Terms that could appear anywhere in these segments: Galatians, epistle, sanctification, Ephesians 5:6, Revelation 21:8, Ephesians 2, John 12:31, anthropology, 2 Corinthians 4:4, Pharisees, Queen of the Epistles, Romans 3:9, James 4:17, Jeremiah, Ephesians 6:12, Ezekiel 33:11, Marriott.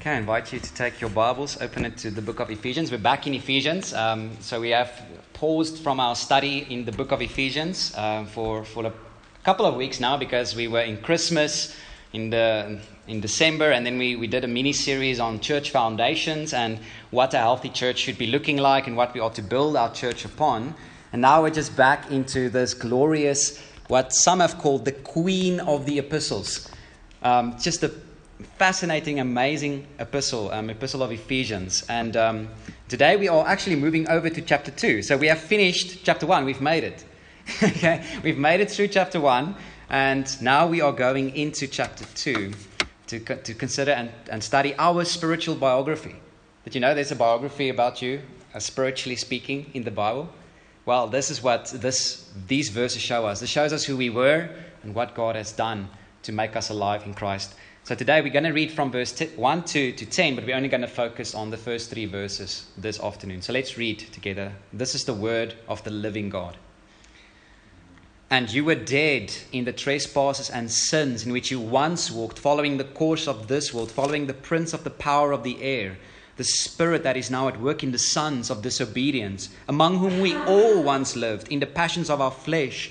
Okay, I invite you to take your Bibles, open it to the book of Ephesians. We're back in Ephesians, so we have paused from our study in the book of Ephesians for a couple of weeks now because we were in Christmas in December, and then we did a mini-series on church foundations and what a healthy church should be looking like and what we ought to build our church upon. And now we're just back into this glorious, what some have called the Queen of the Epistles. Just a fascinating, amazing epistle of Ephesians. And today we are actually moving over to chapter 2. So we have finished chapter 1. We've made it. Okay, we've made it through chapter 1. And now we are going into chapter 2 to consider and study our spiritual biography. Did you know there's a biography about you, spiritually speaking, in the Bible? Well, this is what these verses show us. This shows us who we were and what God has done to make us alive in Christ. So today we're going to read from verse 1 to 10, but we're only going to focus on the first three verses this afternoon. So let's read together. This is the word of the living God. And you were dead in the trespasses and sins in which you once walked, following the course of this world, following the prince of the power of the air, the spirit that is now at work in the sons of disobedience, among whom we all once lived, in the passions of our flesh,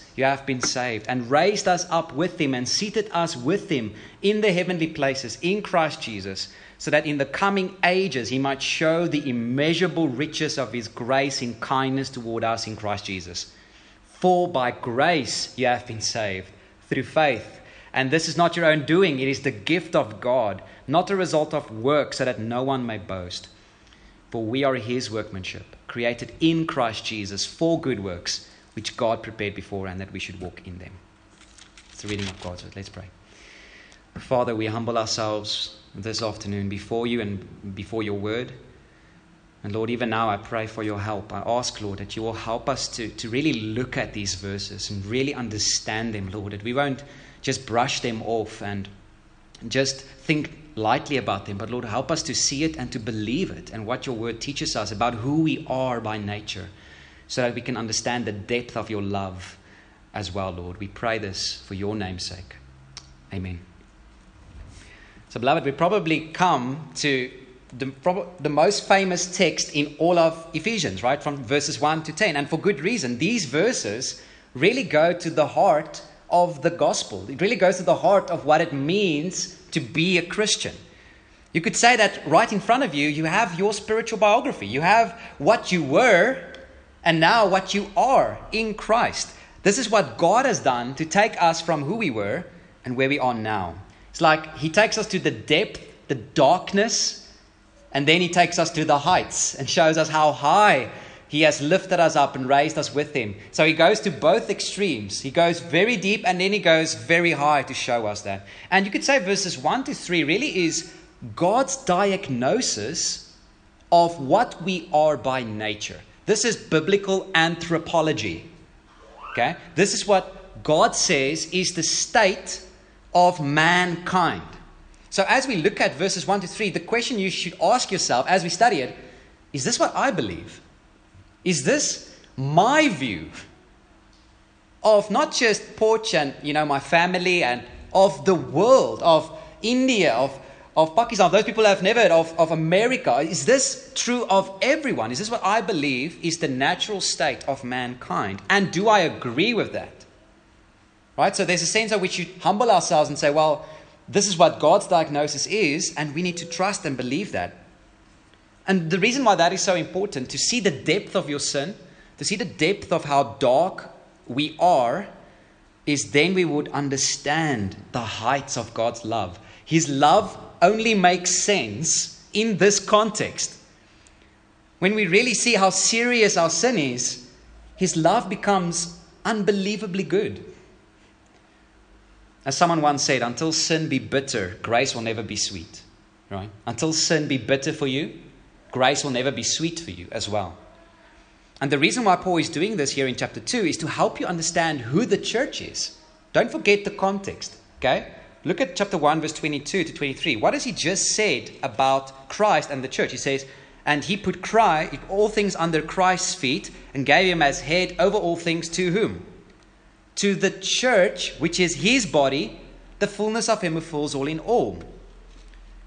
you have been saved, and raised us up with him and seated us with him in the heavenly places in Christ Jesus, so that in the coming ages he might show the immeasurable riches of his grace in kindness toward us in Christ Jesus. For by grace you have been saved, through faith. And this is not your own doing, it is the gift of God, not a result of works, so that no one may boast. For we are his workmanship, created in Christ Jesus for good works, which God prepared before and that we should walk in them. It's the reading of God's word. Let's pray. Father, we humble ourselves this afternoon before you and before your word. And Lord, even now I pray for your help. I ask, Lord, that you will help us to really look at these verses and really understand them, Lord, that we won't just brush them off and just think lightly about them. But Lord, help us to see it and to believe it and what your word teaches us about who we are by nature, so that we can understand the depth of your love as well, Lord. We pray this for your name's sake. Amen. So, beloved, we probably come to the most famous text in all of Ephesians, right? From verses 1 to 10. And for good reason. These verses really go to the heart of the gospel. It really goes to the heart of what it means to be a Christian. You could say that right in front of you, you have your spiritual biography. You have what you were and now what you are in Christ. This is what God has done to take us from who we were and where we are now. It's like he takes us to the depth, the darkness, and then he takes us to the heights and shows us how high he has lifted us up and raised us with him. So he goes to both extremes. He goes very deep and then he goes very high to show us that. And you could say verses 1 to 3 really is God's diagnosis of what we are by nature. This is biblical anthropology. Okay? This is what God says is the state of mankind. So as we look at verses 1 to 3, the question you should ask yourself as we study it, is this what I believe? Is this my view of not just Porch and, you know, my family and of the world, of India, of Pakistan, those people I've never heard of America? Is this true of everyone? Is this what I believe is the natural state of mankind? And do I agree with that? Right? So there's a sense in which you humble ourselves and say, well, this is what God's diagnosis is, and we need to trust and believe that. And the reason why that is so important, to see the depth of your sin, to see the depth of how dark we are, is then we would understand the heights of God's love. His love only makes sense in this context. When we really see how serious our sin is, his love becomes unbelievably good. As someone once said, until sin be bitter, grace will never be sweet. Right? Until sin be bitter for you, grace will never be sweet for you as well. And the reason why Paul is doing this here in chapter 2 is to help you understand who the church is. Don't forget the context, okay? Look at chapter 1, verse 22 to 23. What has he just said about Christ and the church? He says, and he put all things under Christ's feet and gave him as head over all things to whom? To the church, which is his body, the fullness of him who fills all in all.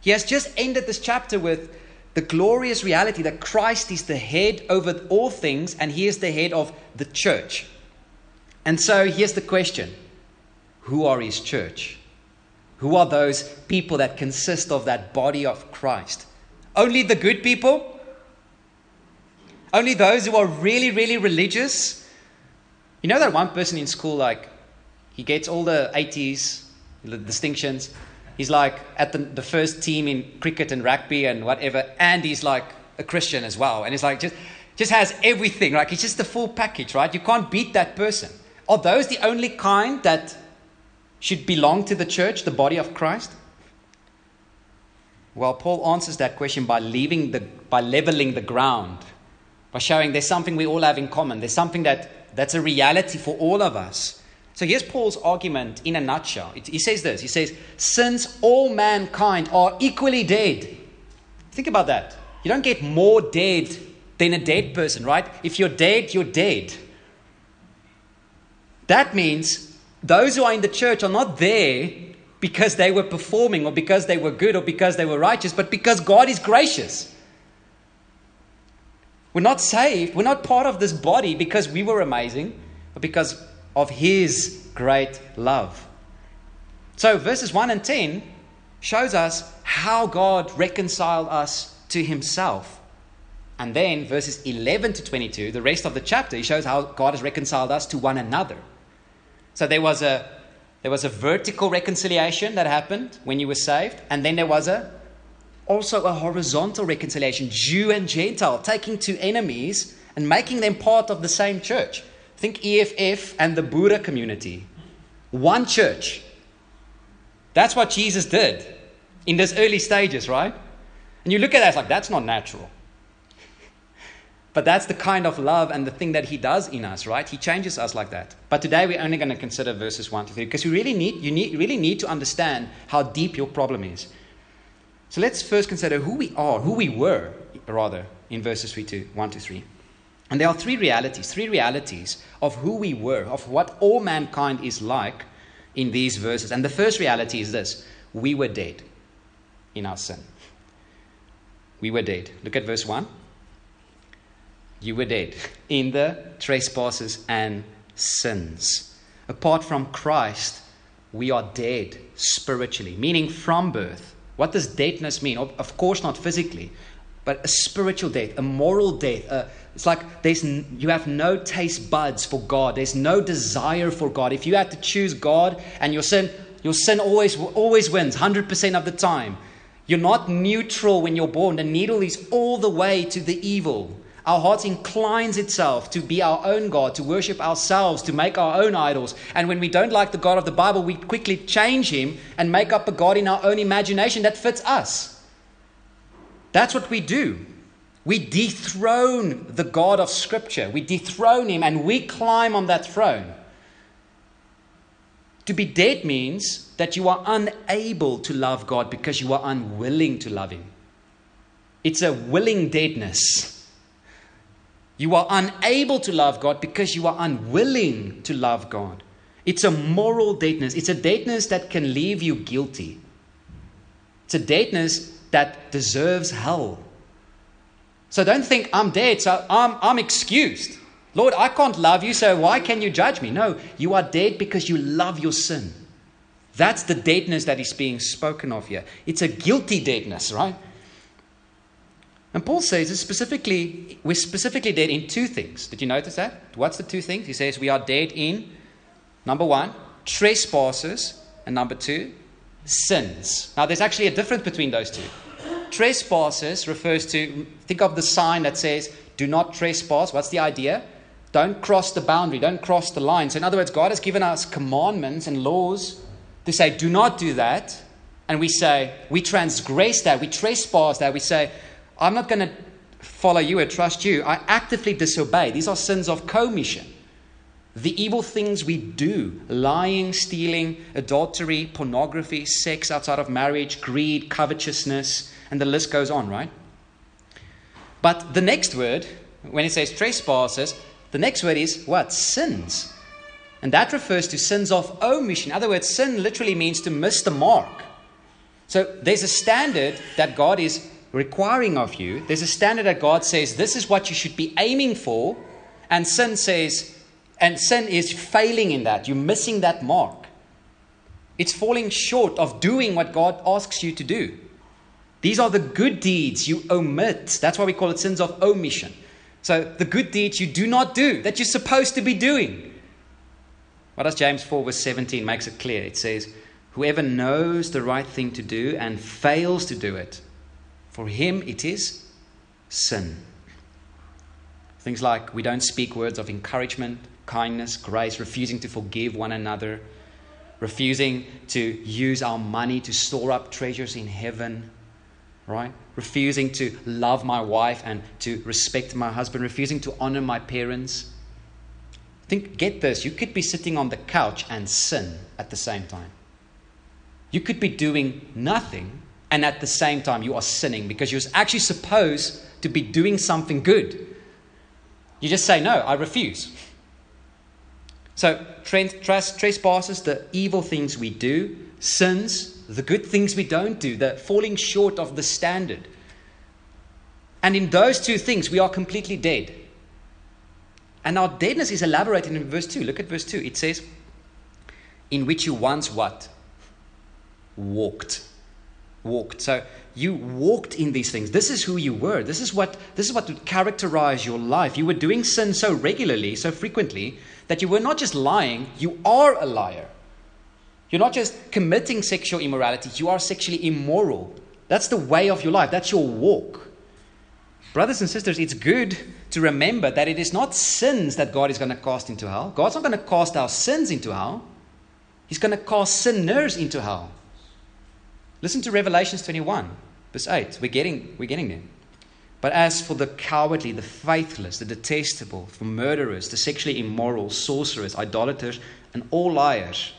He has just ended this chapter with the glorious reality that Christ is the head over all things and he is the head of the church. And so here's the question. Who are his church? Who are those people that consist of that body of Christ? Only the good people? Only those who are really, really religious? You know that one person in school, like, he gets all the 80s, the distinctions. He's like at the first team in cricket and rugby and whatever. And he's like a Christian as well. And he's like, just has everything. Like, he's just the full package, right? You can't beat that person. Are those the only kind that should belong to the church, the body of Christ? Well, Paul answers that question by leveling the ground, by showing there's something we all have in common. There's something that's a reality for all of us. So here's Paul's argument in a nutshell. He says this. He says, since all mankind are equally dead. Think about that. You don't get more dead than a dead person, right? If you're dead, you're dead. That means those who are in the church are not there because they were performing or because they were good or because they were righteous, but because God is gracious. We're not saved. We're not part of this body because we were amazing, but because of his great love. So verses 1 and 10 shows us how God reconciled us to himself. And then verses 11 to 22, the rest of the chapter, he shows how God has reconciled us to one another. So there was a vertical reconciliation that happened when you were saved. And then there was also a horizontal reconciliation, Jew and Gentile, taking two enemies and making them part of the same church. Think EFF and the Buddha community. One church. That's what Jesus did in those early stages, right? And you look at that, it's like, that's not natural. But that's the kind of love and the thing that he does in us, right? He changes us like that. But today we're only going to consider verses 1 to 3 because you really need to understand how deep your problem is. So let's first consider who we were, in verses 1 to 3. And there are three realities of who we were, of what all mankind is like in these verses. And the first reality is this: we were dead in our sin. We were dead. Look at verse 1. You were dead in the trespasses and sins. Apart from Christ, we are dead spiritually, meaning from birth. What does deadness mean? Of course, not physically, but a spiritual death, a moral death. It's like you have no taste buds for God. There's no desire for God. If you had to choose God and your sin always wins 100% of the time. You're not neutral when you're born. The needle is all the way to the evil. Our heart inclines itself to be our own God, to worship ourselves, to make our own idols. And when we don't like the God of the Bible, we quickly change him and make up a God in our own imagination that fits us. That's what we do. We dethrone the God of Scripture. We dethrone him and we climb on that throne. To be dead means that you are unable to love God because you are unwilling to love him. It's a willing deadness. You are unable to love God because you are unwilling to love God. It's a moral deadness. It's a deadness that can leave you guilty. It's a deadness that deserves hell. So don't think I'm dead, so I'm excused. Lord, I can't love you, so why can you judge me? No, you are dead because you love your sin. That's the deadness that is being spoken of here. It's a guilty deadness, right? And Paul says we're specifically dead in two things. Did you notice that? What's the two things? He says we are dead in, number one, trespasses, and number two, sins. Now, there's actually a difference between those two. Trespasses refers to, think of the sign that says, do not trespass. What's the idea? Don't cross the boundary. Don't cross the line. So in other words, God has given us commandments and laws to say, do not do that. And we say, we transgress that. We trespass that. We say, I'm not going to follow you or trust you. I actively disobey. These are sins of commission. The evil things we do, lying, stealing, adultery, pornography, sex outside of marriage, greed, covetousness, and the list goes on, right? But the next word, when it says trespasses, the next word is what? Sins. And that refers to sins of omission. In other words, sin literally means to miss the mark. So there's a standard that God is requiring of you. There's a standard that God says, this is what you should be aiming for. And sin says, and sin is failing in that. You're missing that mark. It's falling short of doing what God asks you to do. These are the good deeds you omit. That's why we call it sins of omission. So the good deeds you do not do, that you're supposed to be doing. What does James 4 verse 17 makes it clear? It says, whoever knows the right thing to do and fails to do it, for him it is sin. Things like we don't speak words of encouragement, kindness, grace, refusing to forgive one another, refusing to use our money to store up treasures in heaven, right? Refusing to love my wife and to respect my husband, refusing to honor my parents. Think, get this, you could be sitting on the couch and sin at the same time. You could be doing nothing and at the same time you are sinning because you're actually supposed to be doing something good. You just say, no, I refuse. So trespasses, the evil things we do, sins, the good things we don't do, the falling short of the standard. And in those two things, we are completely dead. And our deadness is elaborated in verse 2. Look at verse 2. It says, in which you once what? Walked. So you walked in these things. This is who you were. This is what would characterize your life. You were doing sin so regularly, so frequently, that you were not just lying, you are a liar. You're not just committing sexual immorality, you are sexually immoral. That's the way of your life. That's your walk. Brothers and sisters, it's good to remember that it is not sins that God is going to cast into hell. God's not going to cast our sins into hell. He's going to cast sinners into hell. Listen to Revelation 21, verse 8. We're getting there. But as for the cowardly, the faithless, the detestable, for murderers, the sexually immoral, sorcerers, idolaters, and all liars,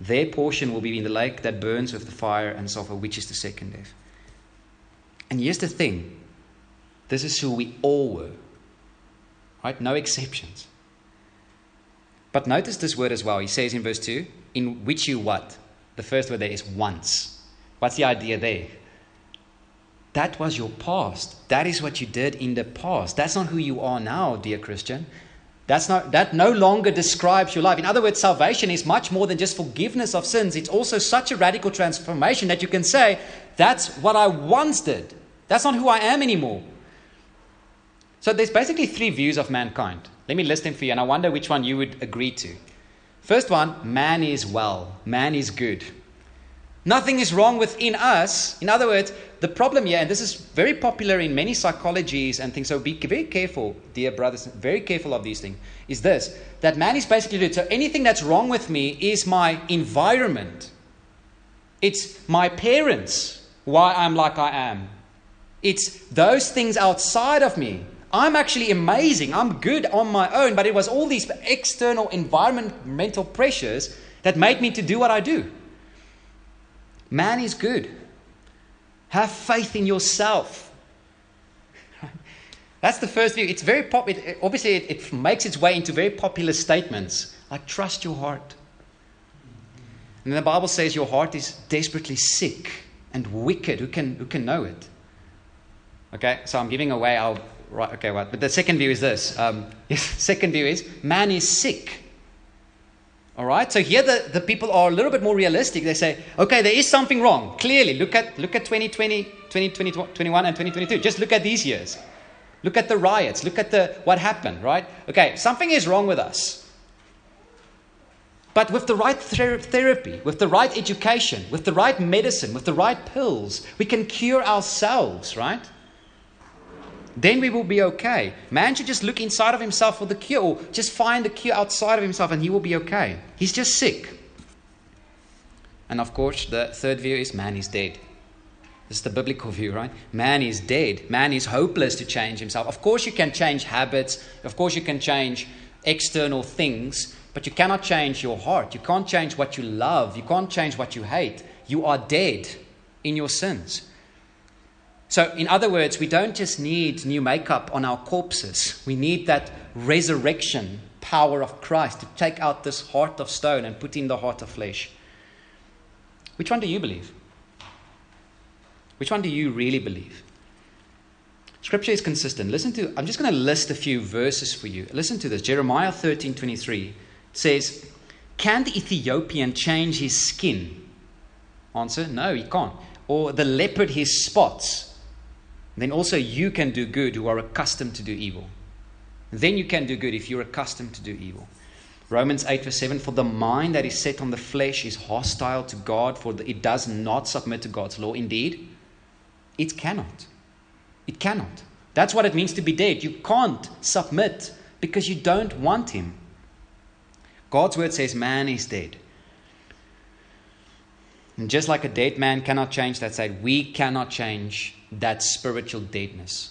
their portion will be in the lake that burns with the fire and sulfur, which is the second death. And here's the thing. This is who we all were. Right? No exceptions. But notice this word as well. He says in verse 2, in which you what? The first word there is once. What's the idea there? That was your past. That is what you did in the past. That's not who you are now, dear Christian. That no longer describes your life. In other words, salvation is much more than just forgiveness of sins. It's also such a radical transformation that you can say, that's what I once did. That's not who I am anymore. So there's basically three views of mankind. Let me list them for you, and I wonder which one you would agree to. First one, man is well. Man is good. Nothing is wrong within us. In other words, the problem here, and this is very popular in many psychologies and things, so be very careful, dear brothers, very careful of these things, is this, that man is basically good. So anything that's wrong with me is my environment. It's my parents, why I'm like I am. It's those things outside of me. I'm actually amazing. I'm good on my own, but it was all these external environmental pressures that made me to do what I do. Man is good. Have faith in yourself. That's the first view. It's very popular. Obviously, it makes its way into very popular statements like trust your heart. And the Bible says your heart is desperately sick and wicked. Who can know it? Okay, so I'm giving away our right. Okay, what? But the second view is this. Second view is man is sick. All right, so here the people are a little bit more realistic. They say, okay, there is something wrong. Clearly, look at 2020, 2021, and 2022. Just look at these years. Look at the riots. Look at what happened, right? Okay, something is wrong with us. But with the right therapy, with the right education, with the right medicine, with the right pills, we can cure ourselves, right? Then we will be okay. Man should just look inside of himself for the cure, or just find the cure outside of himself and he will be okay. He's just sick. And of course, the third view is man is dead. This is the biblical view, right? Man is dead. Man is hopeless to change himself. Of course you can change habits. Of course you can change external things, but you cannot change your heart. You can't change what you love. You can't change what you hate. You are dead in your sins. So, in other words, we don't just need new makeup on our corpses. We need that resurrection power of Christ to take out this heart of stone and put in the heart of flesh. Which one do you believe? Which one do you really believe? Scripture is consistent. I'm just going to list a few verses for you. Listen to this. Jeremiah 13:23 says, "Can the Ethiopian change his skin?" Answer, no, he can't. Or the leopard his spots. Then also you can do good who are accustomed to do evil. Then you can do good if you're accustomed to do evil. Romans 8:7, "For the mind that is set on the flesh is hostile to God, for it does not submit to God's law. Indeed, it cannot." It cannot. That's what it means to be dead. You can't submit because you don't want him. God's word says man is dead. And just like a dead man cannot change that side, we cannot change that spiritual deadness.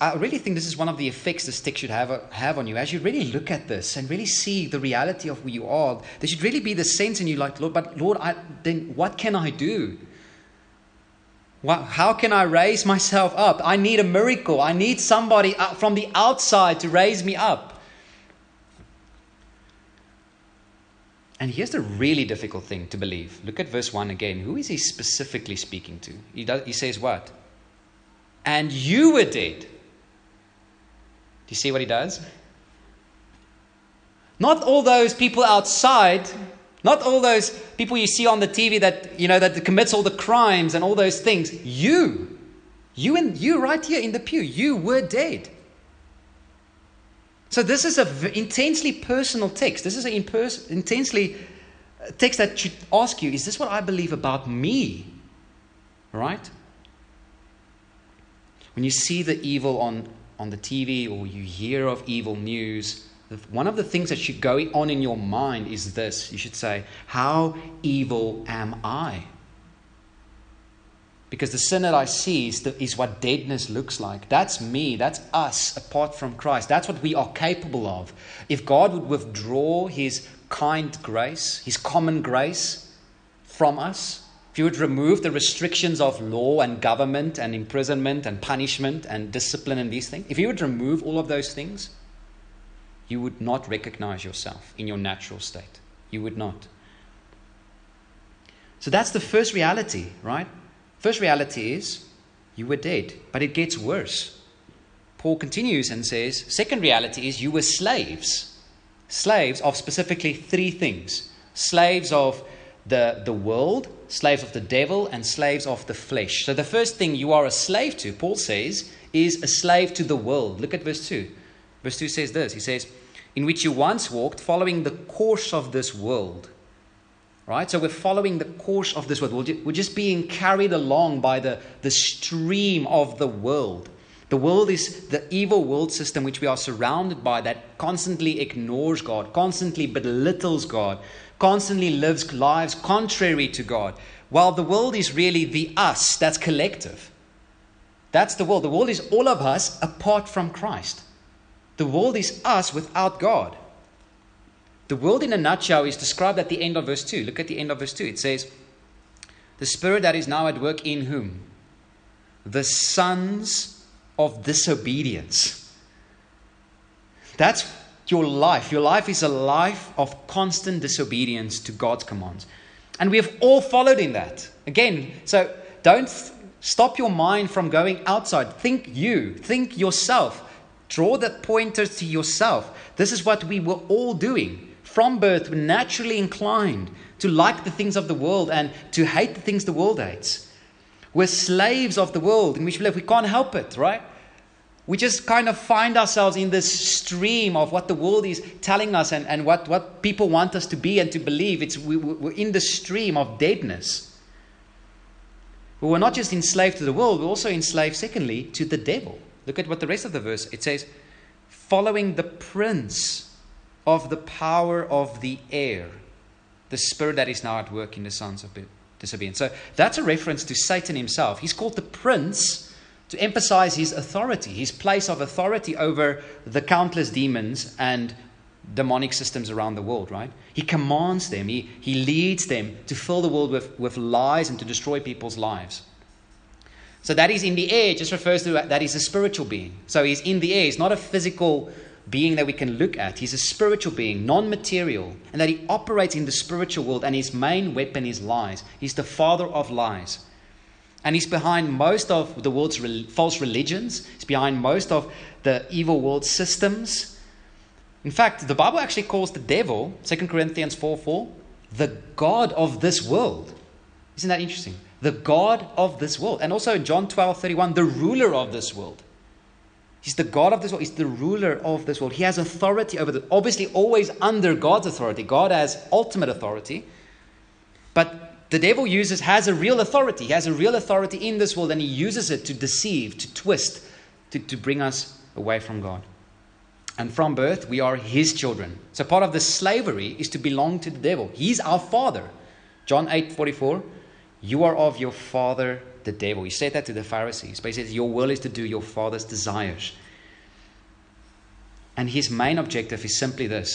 I really think this is one of the effects this text should have on you. As you really look at this and really see the reality of who you are, there should really be the sense in you like, Lord, then what can I do? How can I raise myself up? I need a miracle. I need somebody from the outside to raise me up. And here's the really difficult thing to believe. Look at verse 1 again. Who is he specifically speaking to? He says what? And you were dead. Do you see what he does? Not all those people outside, not all those people you see on the TV that commits all the crimes and all those things. You right here in the pew, you were dead. So this is an intensely personal text. This is a text that should ask you, is this what I believe about me? Right? When you see the evil on the TV or you hear of evil news, one of the things that should go on in your mind is this. You should say, how evil am I? Because the sin that I see is what deadness looks like. That's me. That's us apart from Christ. That's what we are capable of. If God would withdraw his kind grace, his common grace from us, if you would remove the restrictions of law and government and imprisonment and punishment and discipline and these things, if you would remove all of those things, you would not recognize yourself in your natural state. You would not. So that's the first reality, right? First reality is you were dead, but it gets worse. Paul continues and says, second reality is you were slaves. Slaves of specifically three things. Slaves of the world, slaves of the devil, and slaves of the flesh. So the first thing you are a slave to, Paul says, is a slave to the world. Look at verse 2. Verse 2 says this. He says, in which you once walked, following the course of this world. Right? So we're following the course of this world. We're just being carried along by the stream of the world. The world is the evil world system which we are surrounded by that constantly ignores God, constantly belittles God, constantly lives lives contrary to God. While the world is really the us, that's collective. That's the world. The world is all of us apart from Christ. The world is us without God. The world in a nutshell is described at the end of verse 2. Look at the end of verse 2. It says, the spirit that is now at work in whom? The sons of disobedience. That's your life. Your life is a life of constant disobedience to God's commands. And we have all followed in that. Again, so don't stop your mind from going outside. Think yourself. Draw that pointer to yourself. This is what we were all doing. From birth, we're naturally inclined to like the things of the world and to hate the things the world hates. We're slaves of the world in which we live. We can't help it, right? We just kind of find ourselves in this stream of what the world is telling us and what people want us to be and to believe. We're in the stream of deadness. But we're not just enslaved to the world, we're also enslaved, secondly, to the devil. Look at what the rest of the verse, it says, following the prince of the power of the air, the spirit that is now at work in the sons of disobedience. So that's a reference to Satan himself. He's called the prince to emphasize his authority, his place of authority over the countless demons and demonic systems around the world, right? He commands them, he leads them to fill the world with lies and to destroy people's lives. So that is in the air just refers to that he's a spiritual being. So he's in the air. He's not a physical being that we can look at. He's a spiritual being, non-material, and that he operates in the spiritual world, and his main weapon is lies. He's the father of lies. And he's behind most of the world's false religions. He's behind most of the evil world systems. In fact, the Bible actually calls the devil, 2 Corinthians 4:4, the god of this world. Isn't that interesting? The god of this world. And also John 12:31, the ruler of this world. He's the god of this world. He's the ruler of this world. He has authority over the... Obviously, always under God's authority. God has ultimate authority. But... the devil has a real authority. He has a real authority in this world, and he uses it to deceive, to twist, to bring us away from God. And from birth, we are his children. So part of the slavery is to belong to the devil. He's our father. John 8:44, you are of your father, the devil. He said that to the Pharisees. But he says, your will is to do your father's desires. And his main objective is simply this: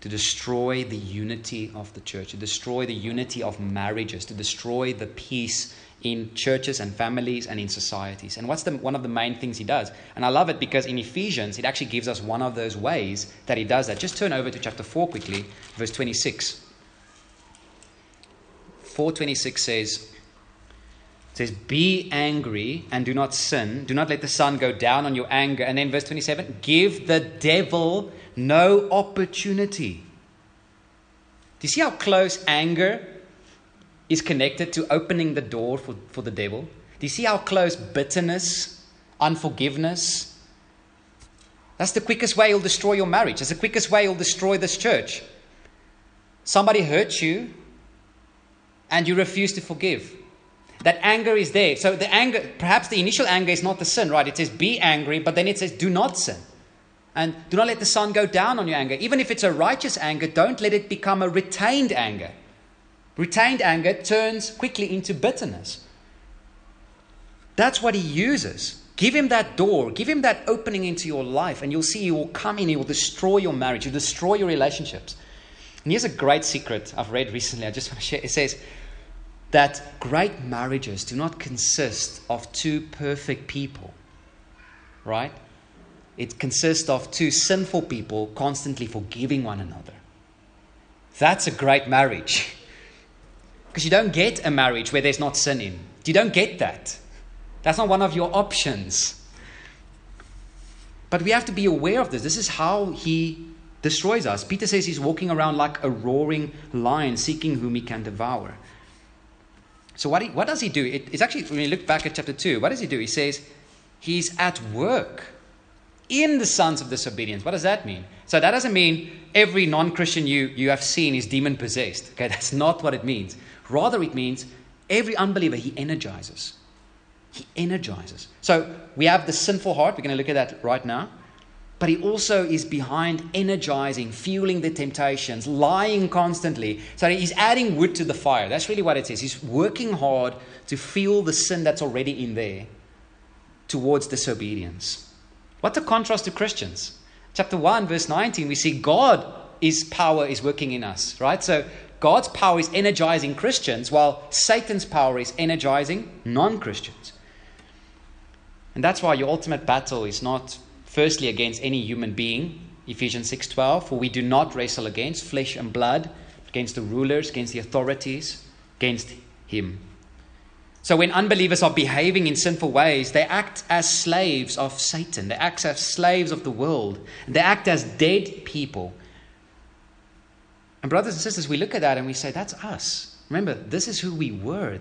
to destroy the unity of the church, to destroy the unity of marriages, to destroy the peace in churches and families and in societies. And what's one of the main things he does? And I love it because in Ephesians, it actually gives us one of those ways that he does that. Just turn over to chapter 4 quickly, verse 26. 4:26 says, be angry and do not sin. Do not let the sun go down on your anger. And then verse 27, give the devil no opportunity. Do you see how close anger is connected to opening the door for the devil? Do you see how close bitterness, unforgiveness? That's the quickest way he'll destroy your marriage. That's the quickest way he'll destroy this church. Somebody hurts you and you refuse to forgive. That anger is there. So the anger, perhaps the initial anger is not the sin, right? It says be angry, but then it says do not sin. And do not let the sun go down on your anger. Even if it's a righteous anger, don't let it become a retained anger. Retained anger turns quickly into bitterness. That's what he uses. Give him that door. Give him that opening into your life. And you'll see he will come in. He will destroy your marriage. He will destroy your relationships. And here's a great secret I've read recently. I just want to share. It says that great marriages do not consist of two perfect people. Right? It consists of two sinful people constantly forgiving one another. That's a great marriage. Because you don't get a marriage where there's not sin in. You don't get that. That's not one of your options. But we have to be aware of this. This is how he destroys us. Peter says he's walking around like a roaring lion, seeking whom he can devour. So what does he do? It's actually, when you look back at chapter 2, what does he do? He says he's at work in the sons of disobedience. What does that mean? So that doesn't mean every non-Christian you have seen is demon-possessed. Okay, that's not what it means. Rather, it means every unbeliever he energizes. He energizes. So we have the sinful heart. We're going to look at that right now. But he also is behind energizing, fueling the temptations, lying constantly. So he's adding wood to the fire. That's really what it is. He's working hard to fuel the sin that's already in there towards disobedience. What a contrast to Christians. Chapter 1, verse 19, we see God's power is working in us, right? So God's power is energizing Christians, while Satan's power is energizing non-Christians. And that's why your ultimate battle is not firstly against any human being, Ephesians 6:12, for we do not wrestle against flesh and blood, against the rulers, against the authorities, against him. So when unbelievers are behaving in sinful ways, they act as slaves of Satan. They act as slaves of the world. They act as dead people. And brothers and sisters, we look at that and we say, that's us. Remember, this is who we were.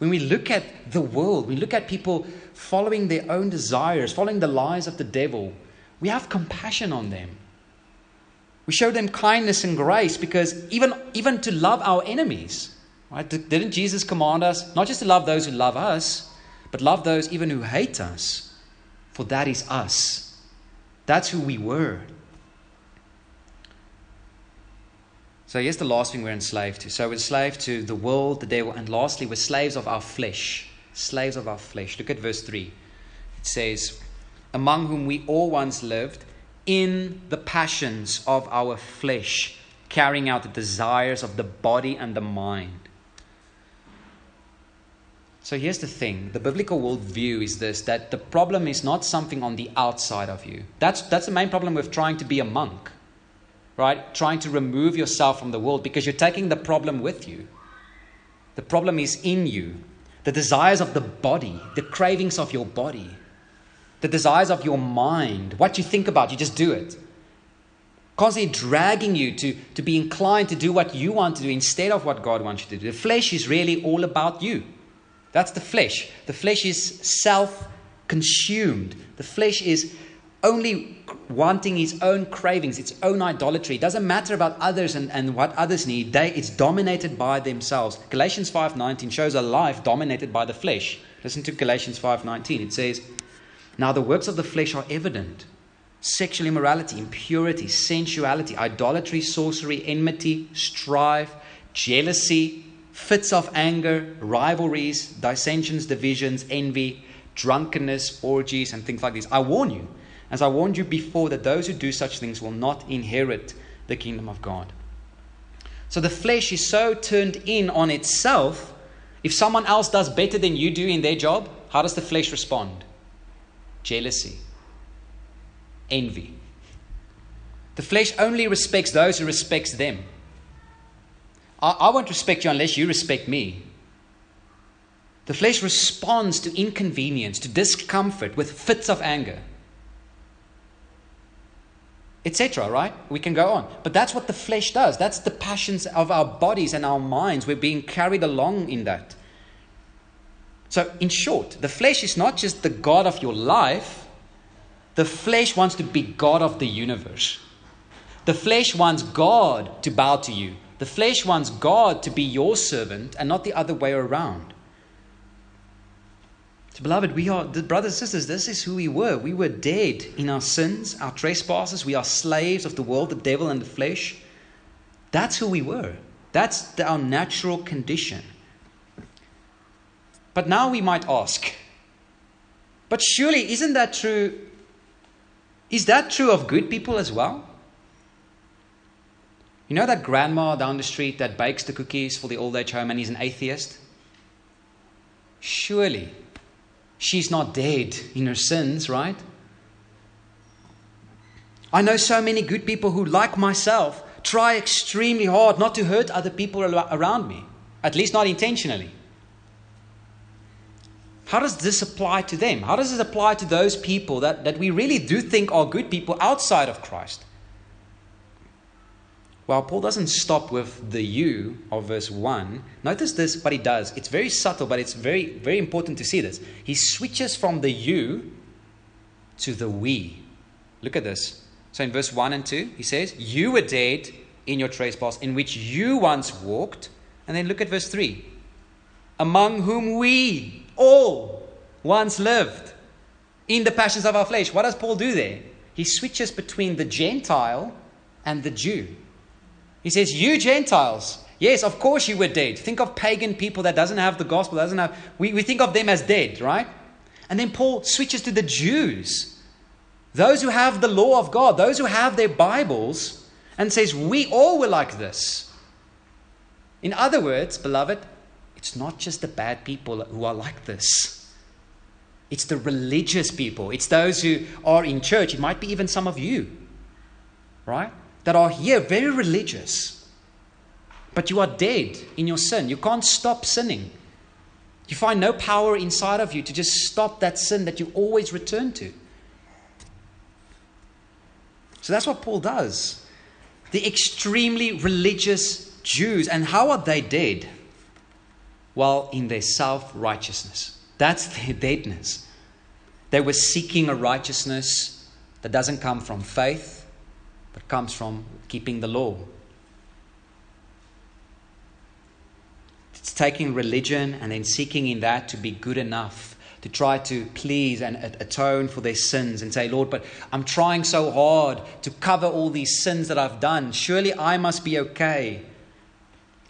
When we look at the world, we look at people following their own desires, following the lies of the devil, we have compassion on them. We show them kindness and grace, because even to love our enemies... right? Didn't Jesus command us not just to love those who love us, but love those even who hate us? For that is us. That's who we were. So here's the last thing we're enslaved to. So we're enslaved to the world, the devil, and lastly, we're slaves of our flesh. slaves of our flesh. Look at verse 3. It says, among whom we all once lived in the passions of our flesh, carrying out the desires of the body and the mind. So here's the thing. The biblical worldview is this, that the problem is not something on the outside of you. That's the main problem with trying to be a monk, right? Trying to remove yourself from the world, because you're taking the problem with you. The problem is in you. The desires of the body, the cravings of your body, the desires of your mind, what you think about, you just do it. Constantly dragging you to be inclined to do what you want to do instead of what God wants you to do. The flesh is really all about you. That's the flesh. The flesh is self-consumed. The flesh is only wanting its own cravings, its own idolatry. It doesn't matter about others and what others need. It's dominated by themselves. Galatians 5:19 shows a life dominated by the flesh. Listen to Galatians 5:19. It says, now the works of the flesh are evident. Sexual immorality, impurity, sensuality, idolatry, sorcery, enmity, strife, jealousy, fits of anger, rivalries, dissensions, divisions, envy, drunkenness, orgies, and things like this. I warn you, as I warned you before, that those who do such things will not inherit the kingdom of God. So the flesh is so turned in on itself. If someone else does better than you do in their job, how does the flesh respond? Jealousy, envy. The flesh only respects those who respects them. I won't respect you unless you respect me. The flesh responds to inconvenience, to discomfort with fits of anger, etc., right? We can go on. But that's what the flesh does. That's the passions of our bodies and our minds. We're being carried along in that. So in short, the flesh is not just the god of your life. The flesh wants to be god of the universe. The flesh wants God to bow to you. The flesh wants God to be your servant and not the other way around. So, beloved, we are, brothers and sisters, this is who we were. We were dead in our sins, our trespasses. We are slaves of the world, the devil, and the flesh. That's who we were. That's our natural condition. But now we might ask, but surely isn't that true? Is that true of good people as well? You know that grandma down the street that bakes the cookies for the old-age home and is an atheist? Surely she's not dead in her sins, right? I know so many good people who, like myself, try extremely hard not to hurt other people around me, at least not intentionally. How does this apply to them? How does this apply to those people that we really do think are good people outside of Christ? Well, Paul doesn't stop with the you of verse 1. Notice this, but he does. It's very subtle, but it's very, very important to see this. He switches from the you to the we. Look at this. So in verse 1 and 2, he says, you were dead in your trespasses, in which you once walked. And then look at verse 3. Among whom we all once lived in the passions of our flesh. What does Paul do there? He switches between the Gentile and the Jew. He says, you Gentiles, yes, of course you were dead. Think of pagan people that doesn't have the gospel, we think of them as dead, right? And then Paul switches to the Jews, those who have the law of God, those who have their Bibles, and says, we all were like this. In other words, beloved, it's not just the bad people who are like this. It's the religious people. It's those who are in church. It might be even some of you, right? That are here, very religious. But you are dead in your sin. You can't stop sinning. You find no power inside of you to just stop that sin that you always return to. So that's what Paul does. The extremely religious Jews. And how are they dead? Well, in their self-righteousness. That's their deadness. They were seeking a righteousness that doesn't come from faith, but comes from keeping the law. It's taking religion and then seeking in that to be good enough, to try to please and atone for their sins and say, Lord, but I'm trying so hard to cover all these sins that I've done. Surely I must be okay.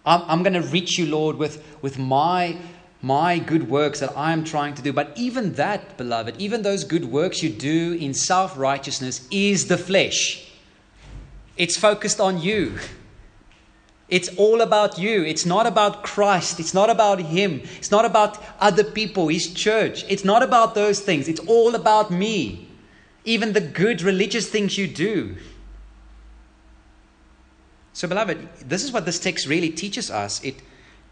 I'm going to reach you, Lord, with my my good works that I am trying to do. But even that, beloved, even those good works you do in self-righteousness is the flesh. It's focused on you. It's all about you. It's not about Christ. It's not about Him. It's not about other people, His church. It's not about those things. It's all about me. Even the good religious things you do. So, beloved, this is what this text really teaches us. It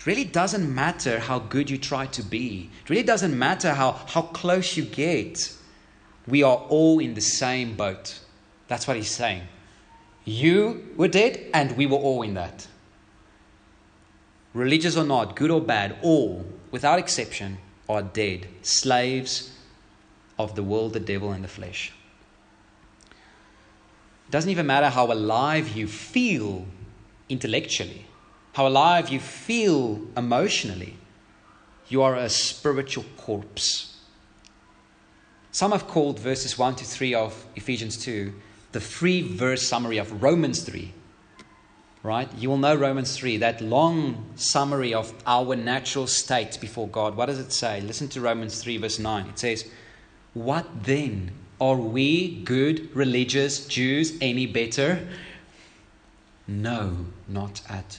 really doesn't matter how good you try to be. It really doesn't matter how close you get. We are all in the same boat. That's what he's saying. You were dead and we were all in that. Religious or not, good or bad, all, without exception, are dead. Slaves of the world, the devil, and the flesh. It doesn't even matter how alive you feel intellectually, how alive you feel emotionally. You are a spiritual corpse. Some have called verses 1 to 3 of Ephesians 2 the free verse summary of Romans 3. Right? You will know Romans 3, that long summary of our natural state before God. What does it say? Listen to Romans 3 verse 9. It says, "What then? Are we good, religious Jews any better? No, not at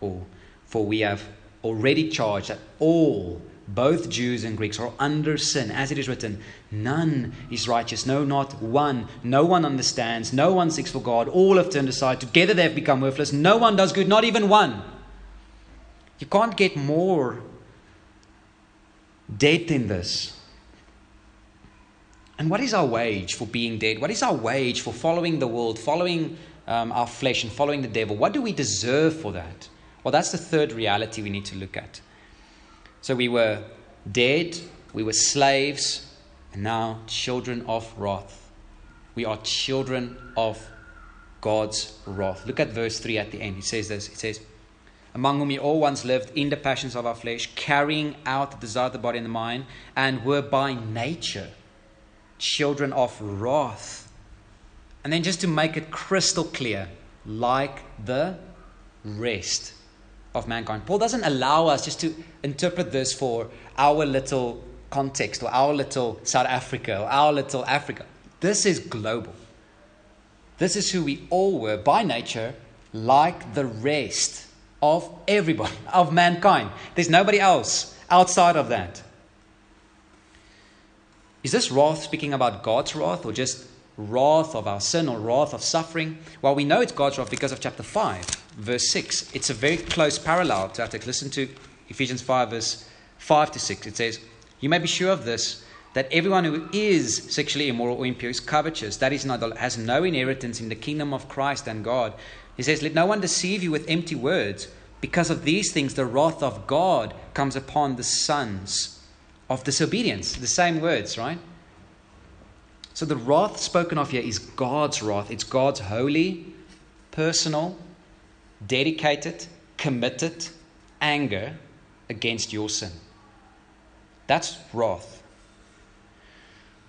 all. For we have already charged that all, both Jews and Greeks, are under sin. As it is written, none is righteous, no, not one. No one understands, no one seeks for God. All have turned aside. Together they have become worthless. No one does good, not even one." You can't get more dead than this. And what is our wage for being dead? What is our wage for following the world, following our flesh and following the devil? What do we deserve for that? Well, that's the third reality we need to look at. So we were dead, we were slaves, and now children of wrath. We are children of God's wrath. Look at verse 3 at the end. It says this, it says, "Among whom we all once lived in the passions of our flesh, carrying out the desire of the body and the mind, and were by nature children of wrath." And then just to make it crystal clear, like the rest of mankind. Paul doesn't allow us just to interpret this for our little context or our little South Africa or our little Africa. This is global. This is who we all were by nature, like the rest of everybody, of mankind. There's nobody else outside of that. Is this wrath speaking about God's wrath or just wrath of our sin or wrath of suffering? Well, we know it's God's wrath because of chapter 5, verse 6. It's a very close parallel to our text. Listen to Ephesians 5, verse 5 to 6. It says, "You may be sure of this, that everyone who is sexually immoral or impure is covetous, that is, has no inheritance in the kingdom of Christ and God." He says, "Let no one deceive you with empty words. Because of these things, the wrath of God comes upon the sons of disobedience." The same words, right? So the wrath spoken of here is God's wrath. It's God's holy, personal, dedicated, committed anger against your sin. That's wrath.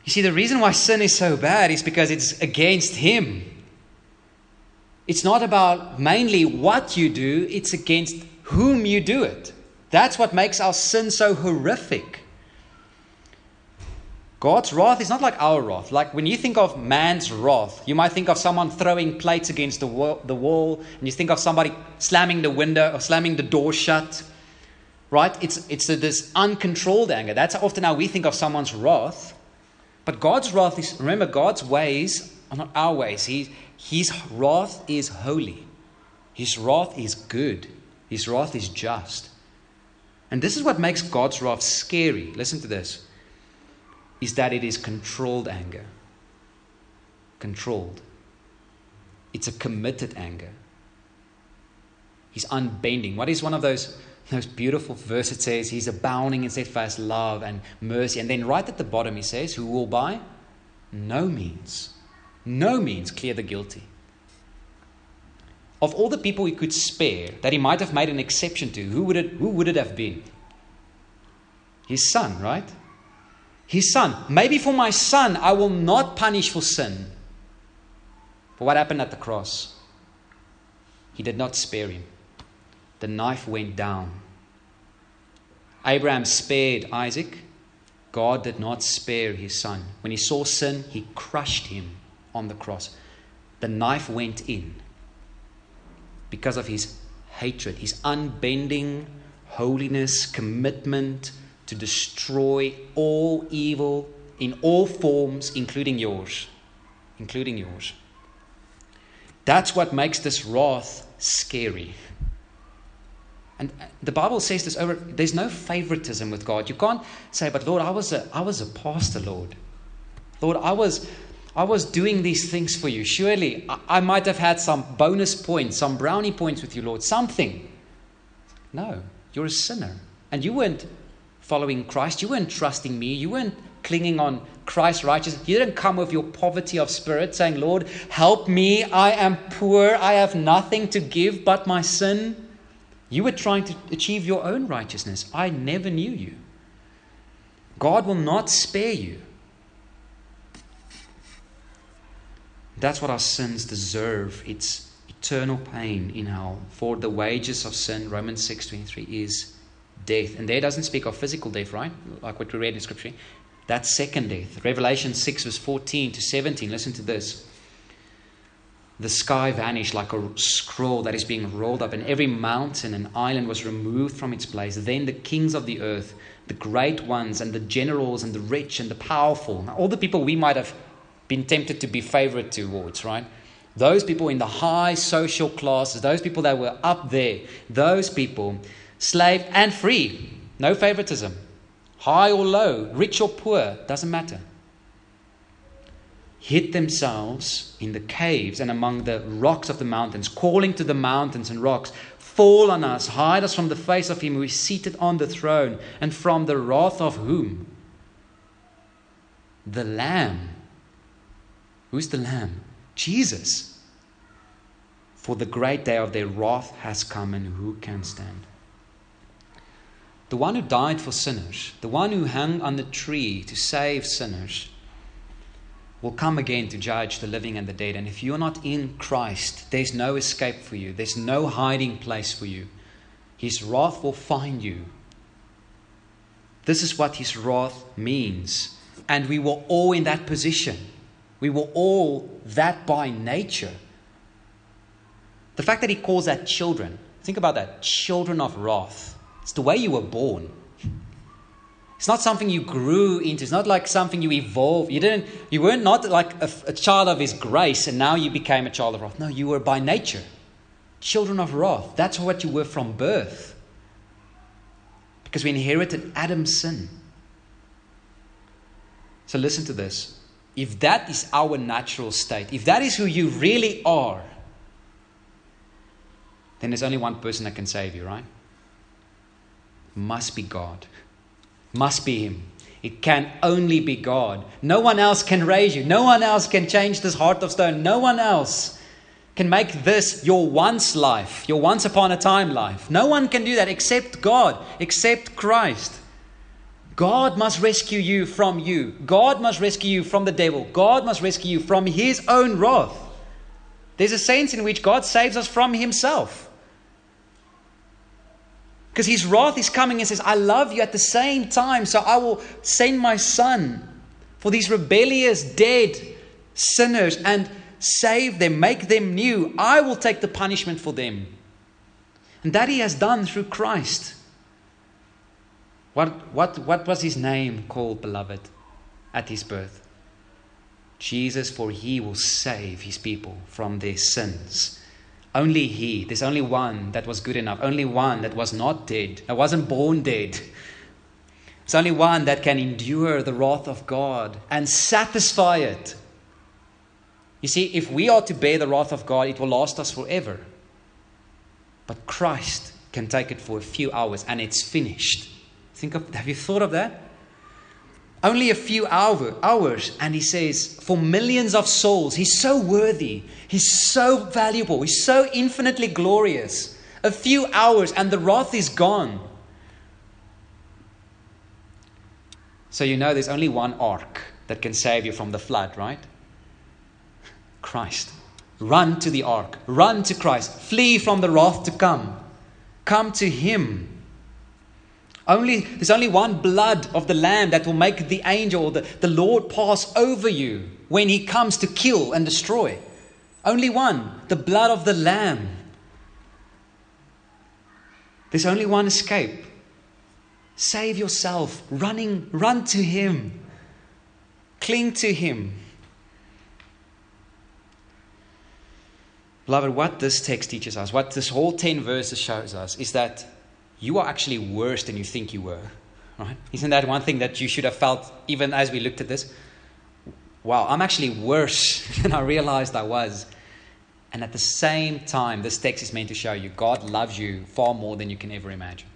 You see, the reason why sin is so bad is because it's against Him. It's not about mainly what you do, it's against whom you do it. That's what makes our sin so horrific. God's wrath is not like our wrath. Like when you think of man's wrath, you might think of someone throwing plates against the wall, and you think of somebody slamming the window or slamming the door shut, right? It's this uncontrolled anger. That's often how we think of someone's wrath. But God's wrath is, remember, God's ways are not our ways. His wrath is holy. His wrath is good. His wrath is just. And this is what makes God's wrath scary. Listen to this. Is that it is controlled anger. Controlled. It's a committed anger. He's unbending. What is one of those beautiful verses? It says, "He's abounding in steadfast love and mercy." And then right at the bottom he says, "Who will by no means clear the guilty." Of all the people he could spare, that he might have made an exception to, who would it have been? His son, right? His son. "Maybe for my son, I will not punish for sin." But what happened at the cross? He did not spare him. The knife went down. Abraham spared Isaac. God did not spare his son. When he saw sin, he crushed him on the cross. The knife went in because of his hatred, his unbending holiness, commitment to destroy all evil in all forms, including yours. Including yours. That's what makes this wrath scary. And the Bible says this over. There's no favoritism with God. You can't say, but Lord, I was a pastor, Lord. Lord, I was doing these things for you. Surely I might have had some bonus points, some brownie points with you, Lord. Something. No, you're a sinner. And you weren't following Christ. You weren't trusting me. You weren't clinging on Christ's righteousness. You didn't come with your poverty of spirit saying, Lord, help me. I am poor. I have nothing to give but my sin. You were trying to achieve your own righteousness. I never knew you. God will not spare you. That's what our sins deserve. It's eternal pain in hell. For the wages of sin, Romans 6:23, is death. And there doesn't speak of physical death, right? Like what we read in Scripture. That's second death. Revelation 6:14-17. Listen to this. The sky vanished like a scroll that is being rolled up, and every mountain and island was removed from its place. Then the kings of the earth, the great ones and the generals and the rich and the powerful, now, all the people we might have been tempted to be favorite towards, right? Those people in the high social classes, those people that were up there, those people, slave and free, no favoritism, high or low, rich or poor, doesn't matter. Hid themselves in the caves and among the rocks of the mountains, calling to the mountains and rocks, fall on us, hide us from the face of him who is seated on the throne, and from the wrath of whom? The Lamb. Who's the Lamb? Jesus. For the great day of their wrath has come, and who can stand? The one who died for sinners, the one who hung on the tree to save sinners, will come again to judge the living and the dead. And if you're not in Christ, there's no escape for you. There's no hiding place for you. His wrath will find you. This is what his wrath means. And we were all in that position. We were all that by nature. The fact that he calls that children. Think about that. Children of wrath. It's the way you were born. It's not something you grew into. It's not like something you evolved. You weren't not like a child of his grace and now you became a child of wrath. No, you were by nature children of wrath. That's what you were from birth. Because we inherited Adam's sin. So listen to this. If that is our natural state, if that is who you really are, then there's only one person that can save you, right? It must be God. Must be him. It can only be God. No one else can raise you. No one else can change this heart of stone. No one else can make this your once life, your once upon a time life. No one can do that except God, except Christ. God must rescue you from you. God must rescue you from the devil. God must rescue you from his own wrath. There's a sense in which God saves us from himself. Because his wrath is coming and says, I love you at the same time, so I will send my son for these rebellious, dead sinners and save them, make them new. I will take the punishment for them. And that he has done through Christ. What was his name called, beloved, at his birth? Jesus, for he will save his people from their sins. Only he. There's only one that was good enough. Only one that was not dead. That wasn't born dead. There's only one that can endure the wrath of God and satisfy it. You see, if we are to bear the wrath of God, it will last us forever. But Christ can take it for a few hours and it's finished. Have you thought of that? Only a few hours, and he says, for millions of souls, he's so worthy, he's so valuable, he's so infinitely glorious. A few hours, and the wrath is gone. So you know there's only one ark that can save you from the flood, right? Christ. Run to the ark. Run to Christ. Flee from the wrath to come. Come to him. There's only one blood of the Lamb that will make the angel or the Lord pass over you when he comes to kill and destroy. Only one, the blood of the Lamb. There's only one escape. Save yourself. Run to him. Cling to him. Beloved, what this text teaches us, what this whole 10 verses shows us, is that you are actually worse than you think you were. Right? Isn't that one thing that you should have felt even as we looked at this? Wow, I'm actually worse than I realized I was. And at the same time, this text is meant to show you God loves you far more than you can ever imagine.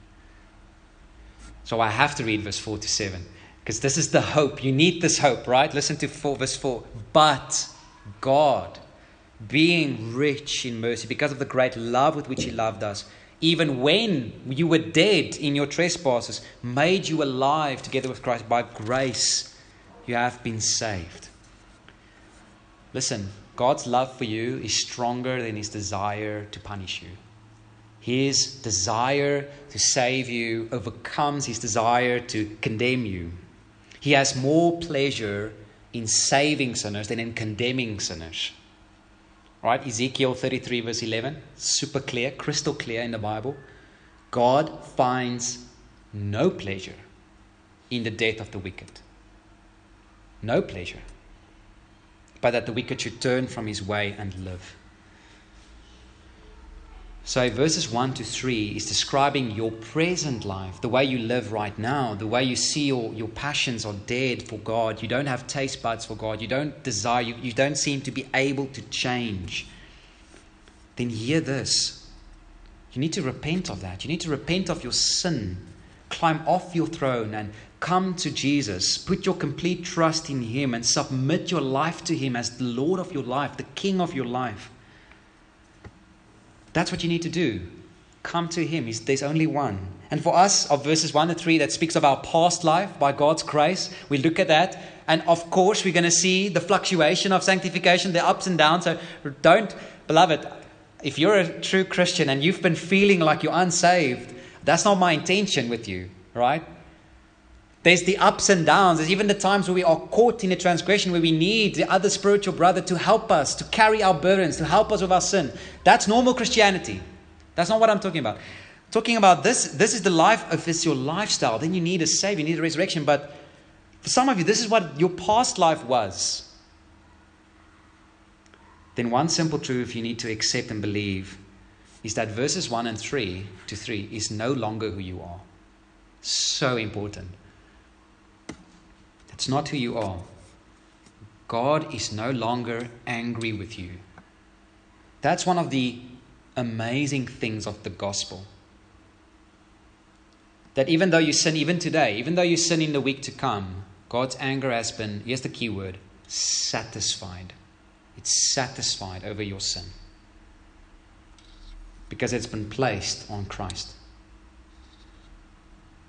So I have to read verse 4 to 7 because this is the hope. You need this hope, right? Listen to verse 4. But God, being rich in mercy because of the great love with which he loved us, even when you were dead in your trespasses, made you alive together with Christ. By grace you have been saved. Listen, God's love for you is stronger than his desire to punish you. His desire to save you overcomes his desire to condemn you. He has more pleasure in saving sinners than in condemning sinners. Right? Ezekiel 33 verse 11, super clear, crystal clear in the Bible. God finds no pleasure in the death of the wicked. No pleasure. But that the wicked should turn from his way and live. So verses 1 to 3 is describing your present life, the way you live right now, the way you see your passions are dead for God. You don't have taste buds for God. You don't desire, you don't seem to be able to change. Then hear this. You need to repent of that. You need to repent of your sin. Climb off your throne and come to Jesus. Put your complete trust in him and submit your life to him as the Lord of your life, the King of your life. That's what you need to do. Come to him. There's only one. And for us, of verses 1 to 3, that speaks of our past life by God's grace. We look at that. And of course, we're going to see the fluctuation of sanctification, the ups and downs. So don't, beloved, if you're a true Christian and you've been feeling like you're unsaved, that's not my intention with you, right? There's the ups and downs. There's even the times where we are caught in a transgression, where we need the other spiritual brother to help us, to carry our burdens, to help us with our sin. That's normal Christianity. That's not what I'm talking about. I'm talking about this is the life of this, your lifestyle. Then you need a savior, you need a resurrection. But for some of you, this is what your past life was. Then one simple truth you need to accept and believe is that verses 1 and 3 to 3 is no longer who you are. So important. It's not who you are. God is no longer angry with you. That's one of the amazing things of the gospel. That even though you sin, even today, even though you sin in the week to come, God's anger has been, here's the key word, satisfied. It's satisfied over your sin. Because it's been placed on Christ.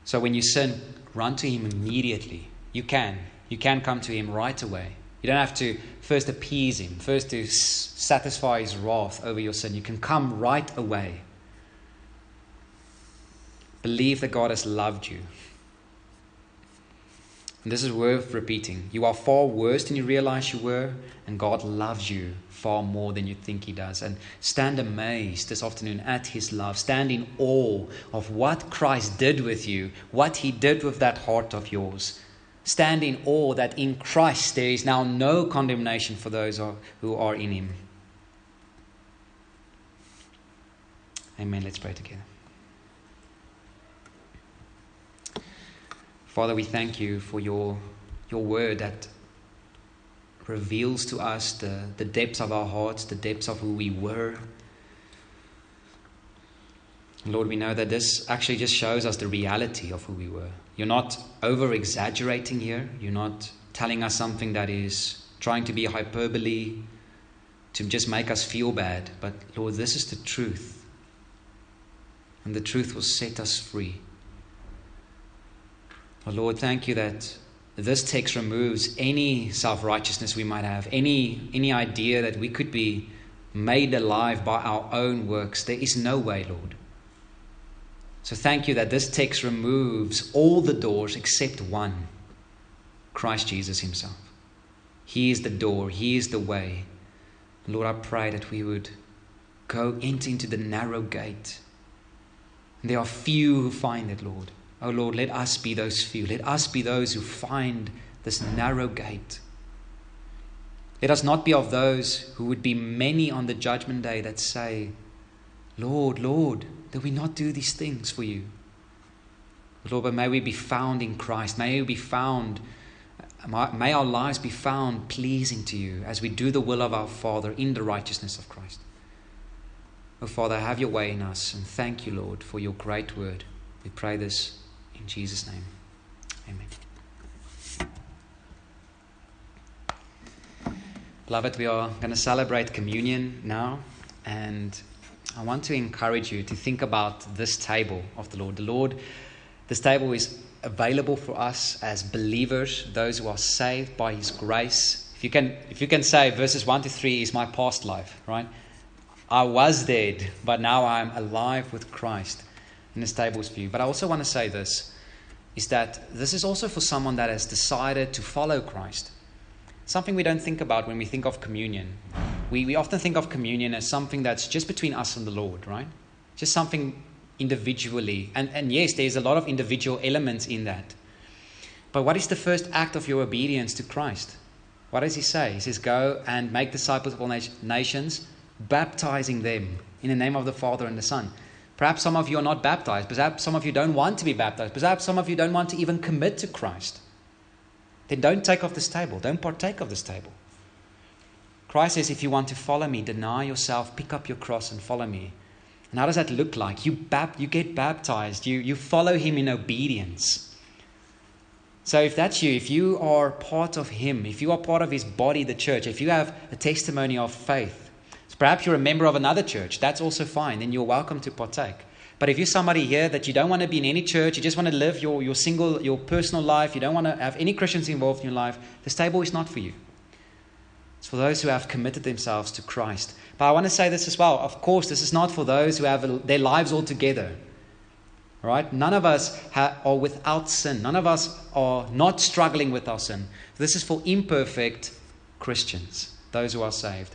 So when you sin, run to him immediately. You can come to him right away. You don't have to first appease him, first to satisfy his wrath over your sin. You can come right away. Believe that God has loved you. And this is worth repeating. You are far worse than you realize you were, and God loves you far more than you think he does. And stand amazed this afternoon at his love. Stand in awe of what Christ did with you, what he did with that heart of yours. Stand in awe that in Christ there is now no condemnation for those who are in him. Amen. Let's pray together. Father, we thank you for your word that reveals to us the depths of our hearts, the depths of who we were. Lord, we know that this actually just shows us the reality of who we were. You're not over-exaggerating here. You're not telling us something that is trying to be hyperbole, to just make us feel bad. But Lord, this is the truth. And the truth will set us free. Oh, Lord, thank you that this text removes any self-righteousness we might have, any idea that we could be made alive by our own works. There is no way, Lord. So thank you that this text removes all the doors except one, Christ Jesus himself. He is the door. He is the way. Lord, I pray that we would enter into the narrow gate. And there are few who find it, Lord. Oh, Lord, let us be those few. Let us be those who find this narrow gate. Let us not be of those who would be many on the judgment day that say, Lord, Lord, did we not do these things for you? Lord, but may we be found in Christ. May we be found, may our lives be found pleasing to you as we do the will of our Father in the righteousness of Christ. Oh, Father, have your way in us, and thank you, Lord, for your great word. We pray this in Jesus' name. Amen. Beloved, we are going to celebrate communion now, and I want to encourage you to think about this table of the Lord. The Lord, this table is available for us as believers, those who are saved by his grace. If you can say verses 1 to 3 is my past life, right? I was dead, but now I'm alive with Christ. And this table is for you. But I also want to say this, is that this is also for someone that has decided to follow Christ. Something we don't think about when we think of communion. We often think of communion as something that's just between us and the Lord, right? Just something individually. And yes, there's a lot of individual elements in that. But what is the first act of your obedience to Christ? What does he say? He says, go and make disciples of all nations, baptizing them in the name of the Father and the Son. Perhaps some of you are not baptized. Perhaps some of you don't want to be baptized. Perhaps some of you don't want to even commit to Christ. Then don't take off this table. Don't partake of this table. Christ says, if you want to follow me, deny yourself, pick up your cross and follow me. And how does that look like? You get baptized. You follow him in obedience. So if that's you, if you are part of him, if you are part of his body, the church, if you have a testimony of faith, perhaps you're a member of another church, that's also fine, then you're welcome to partake. But if you're somebody here that you don't want to be in any church, you just want to live your personal life, you don't want to have any Christians involved in your life, this table is not for you. It's for those who have committed themselves to Christ. But I want to say this as well, of course, this is not for those who have their lives all together. Right? None of us are without sin. None of us are not struggling with our sin. This is for imperfect Christians, those who are saved.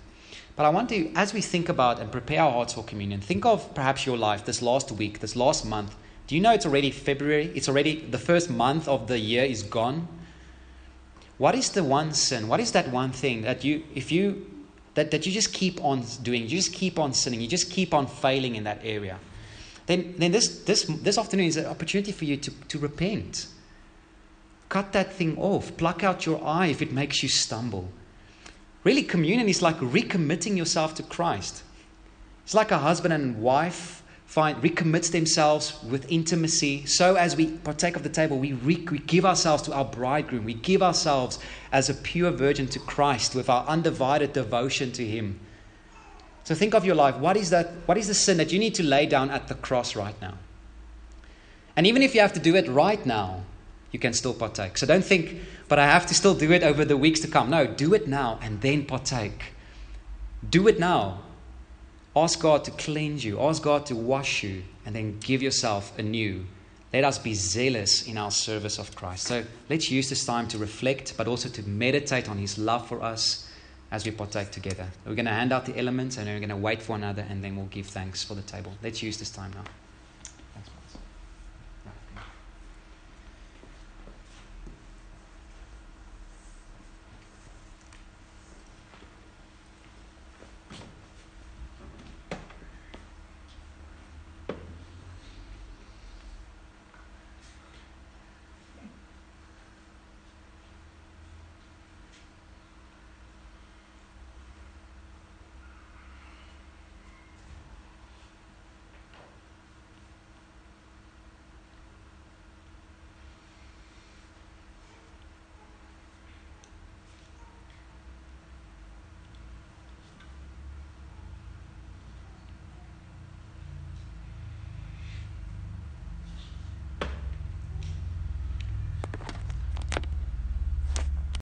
But I want to, as we think about and prepare our hearts for communion, think of perhaps your life this last week, this last month. Do you know it's already February? It's already the first month of the year is gone. What is the one sin? What is that one thing that you just keep on doing? You just keep on sinning. You just keep on failing in that area. Then this afternoon is an opportunity for you to repent. Cut that thing off. Pluck out your eye if it makes you stumble. Really, communion is like recommitting yourself to Christ. It's like a husband and wife recommits themselves with intimacy. So as we partake of the table, we give ourselves to our bridegroom. We give ourselves as a pure virgin to Christ with our undivided devotion to him. So think of your life. What is that? What is the sin that you need to lay down at the cross right now? And even if you have to do it right now, you can still partake. So don't think, but I have to still do it over the weeks to come. No, do it now and then partake. Do it now. Ask God to cleanse you. Ask God to wash you, and then give yourself anew. Let us be zealous in our service of Christ. So let's use this time to reflect, but also to meditate on his love for us as we partake together. We're going to hand out the elements, and then we're going to wait for another, and then we'll give thanks for the table. Let's use this time now.